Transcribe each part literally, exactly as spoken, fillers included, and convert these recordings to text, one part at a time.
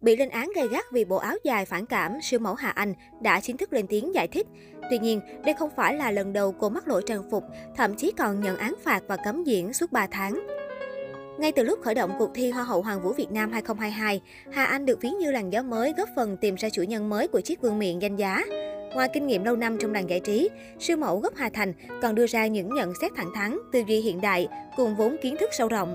Bị lên án gay gắt vì bộ áo dài phản cảm, siêu mẫu Hà Anh đã chính thức lên tiếng giải thích. Tuy nhiên, đây không phải là lần đầu cô mắc lỗi trang phục, thậm chí còn nhận án phạt và cấm diễn suốt ba tháng. Ngay từ lúc khởi động cuộc thi Hoa hậu Hoàng Vũ Việt Nam hai không hai hai, Hà Anh được ví như làn gió mới góp phần tìm ra chủ nhân mới của chiếc vương miện danh giá. Ngoài kinh nghiệm lâu năm trong làng giải trí, siêu mẫu gốc Hà Thành còn đưa ra những nhận xét thẳng thắn, tư duy hiện đại cùng vốn kiến thức sâu rộng.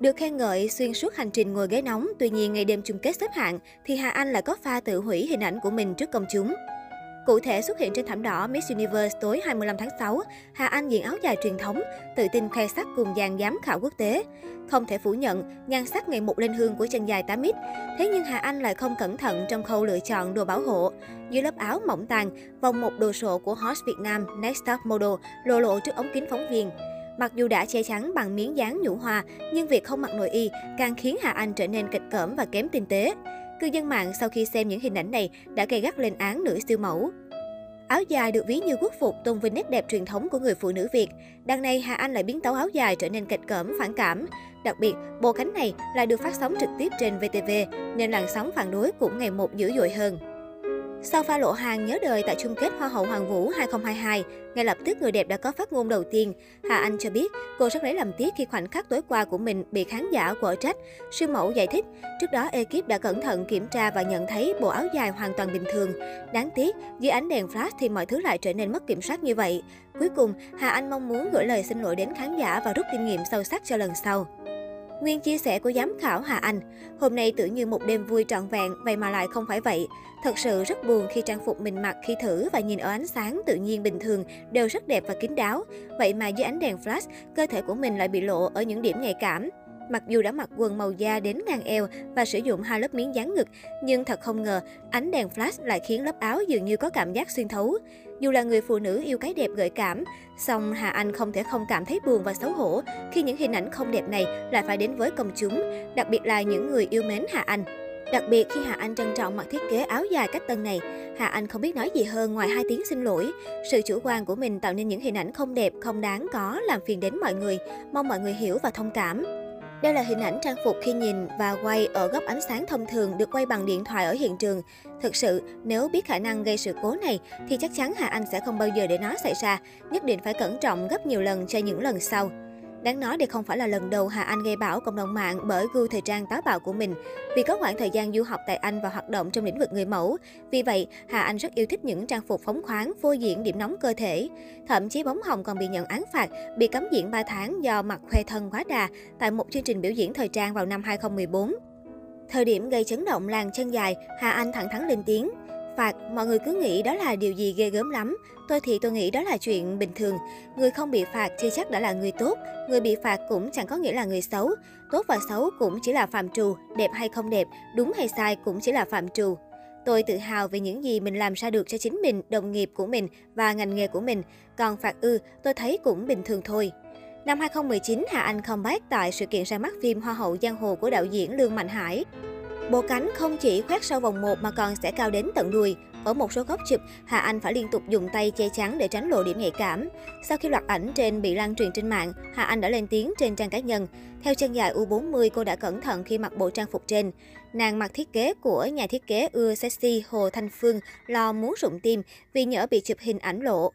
Được khen ngợi xuyên suốt hành trình ngồi ghế nóng, tuy nhiên ngày đêm chung kết xếp hạng thì Hà Anh lại có pha tự hủy hình ảnh của mình trước công chúng. Cụ thể xuất hiện trên thảm đỏ Miss Universe tối hai mươi lăm tháng sáu, Hà Anh diện áo dài truyền thống, tự tin khoe sắc cùng dàn giám khảo quốc tế. Không thể phủ nhận, nhan sắc ngày một lên hương của chân dài tám mét. Thế nhưng Hà Anh lại không cẩn thận trong khâu lựa chọn đồ bảo hộ. Dưới lớp áo mỏng tàn, vòng một đồ sộ của host Vietnam Next Top Model lộ lộ trước ống kính phóng viên. Mặc dù đã che chắn bằng miếng dán nhũ hoa, nhưng việc không mặc nội y càng khiến Hà Anh trở nên kịch cỡm và kém tinh tế. Cư dân mạng sau khi xem những hình ảnh này đã gay gắt lên án nữ siêu mẫu. Áo dài được ví như quốc phục tôn vinh nét đẹp truyền thống của người phụ nữ Việt. Đằng này Hà Anh lại biến tấu áo dài trở nên kịch cỡm, phản cảm. Đặc biệt, bộ cánh này lại được phát sóng trực tiếp trên vê tê vê, nên làn sóng phản đối cũng ngày một dữ dội hơn. Sau pha lộ hàng nhớ đời tại chung kết Hoa hậu Hoàng Vũ hai không hai hai, ngay lập tức người đẹp đã có phát ngôn đầu tiên. Hà Anh cho biết cô rất lấy làm tiếc khi khoảnh khắc tối qua của mình bị khán giả quở trách. Siêu mẫu giải thích, trước đó ekip đã cẩn thận kiểm tra và nhận thấy bộ áo dài hoàn toàn bình thường. Đáng tiếc, dưới ánh đèn flash thì mọi thứ lại trở nên mất kiểm soát như vậy. Cuối cùng, Hà Anh mong muốn gửi lời xin lỗi đến khán giả và rút kinh nghiệm sâu sắc cho lần sau. Nguyên chia sẻ của giám khảo Hà Anh, hôm nay tưởng như một đêm vui trọn vẹn, vậy mà lại không phải vậy. Thật sự rất buồn khi trang phục mình mặc khi thử và nhìn ở ánh sáng tự nhiên bình thường đều rất đẹp và kín đáo. Vậy mà dưới ánh đèn flash, cơ thể của mình lại bị lộ ở những điểm nhạy cảm. Mặc dù đã mặc quần màu da đến ngang eo và sử dụng hai lớp miếng dán ngực, nhưng thật không ngờ ánh đèn flash lại khiến lớp áo dường như có cảm giác xuyên thấu. Dù là người phụ nữ yêu cái đẹp gợi cảm, song Hà Anh không thể không cảm thấy buồn và xấu hổ khi những hình ảnh không đẹp này lại phải đến với công chúng, đặc biệt là những người yêu mến Hà Anh. Đặc biệt khi Hà Anh trân trọng mặc thiết kế áo dài cách tân này, Hà Anh không biết nói gì hơn ngoài hai tiếng xin lỗi. Sự chủ quan của mình tạo nên những hình ảnh không đẹp, không đáng có, làm phiền đến mọi người. Mong mọi người hiểu và thông cảm. Đây là hình ảnh trang phục khi nhìn và quay ở góc ánh sáng thông thường được quay bằng điện thoại ở hiện trường. Thực sự, nếu biết khả năng gây sự cố này thì chắc chắn Hà Anh sẽ không bao giờ để nó xảy ra, nhất định phải cẩn trọng gấp nhiều lần cho những lần sau. Đáng nói đây không phải là lần đầu Hà Anh gây bão cộng đồng mạng bởi gu thời trang táo bạo của mình. Vì có khoảng thời gian du học tại Anh và hoạt động trong lĩnh vực người mẫu, vì vậy Hà Anh rất yêu thích những trang phục phóng khoáng, vô diện điểm nóng cơ thể. Thậm chí bóng hồng còn bị nhận án phạt, bị cấm diễn ba tháng do mặc khoe thân quá đà tại một chương trình biểu diễn thời trang vào năm hai không một bốn. Thời điểm gây chấn động làng chân dài, Hà Anh thẳng thắn lên tiếng. Phạt, mọi người cứ nghĩ đó là điều gì ghê gớm lắm. Tôi thì tôi nghĩ đó là chuyện bình thường. Người không bị phạt chưa chắc đã là người tốt. Người bị phạt cũng chẳng có nghĩa là người xấu. Tốt và xấu cũng chỉ là phạm trù. Đẹp hay không đẹp, đúng hay sai cũng chỉ là phạm trù. Tôi tự hào về những gì mình làm ra được cho chính mình, đồng nghiệp của mình và ngành nghề của mình. Còn phạt ư, tôi thấy cũng bình thường thôi. Năm hai không một chín, Hà Anh comeback tại sự kiện ra mắt phim Hoa hậu Giang hồ của đạo diễn Lương Mạnh Hải. Bộ cánh không chỉ khoét sau vòng một mà còn sẽ cao đến tận đùi. Ở một số góc chụp, Hà Anh phải liên tục dùng tay che chắn để tránh lộ điểm nhạy cảm. Sau khi loạt ảnh trên bị lan truyền trên mạng, Hà Anh đã lên tiếng trên trang cá nhân. Theo chân dài U bốn mươi, cô đã cẩn thận khi mặc bộ trang phục trên. Nàng mặc thiết kế của nhà thiết kế ưa sexy Hồ Thanh Phương lo muốn rụng tim vì nhỡ bị chụp hình ảnh lộ.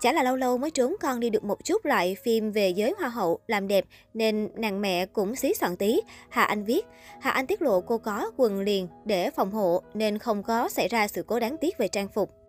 Chả là lâu lâu mới trốn con đi được một chút loại phim về giới hoa hậu, làm đẹp nên nàng mẹ cũng xí soạn tí, Hà Anh viết. Hà Anh tiết lộ cô có quần liền để phòng hộ nên không có xảy ra sự cố đáng tiếc về trang phục.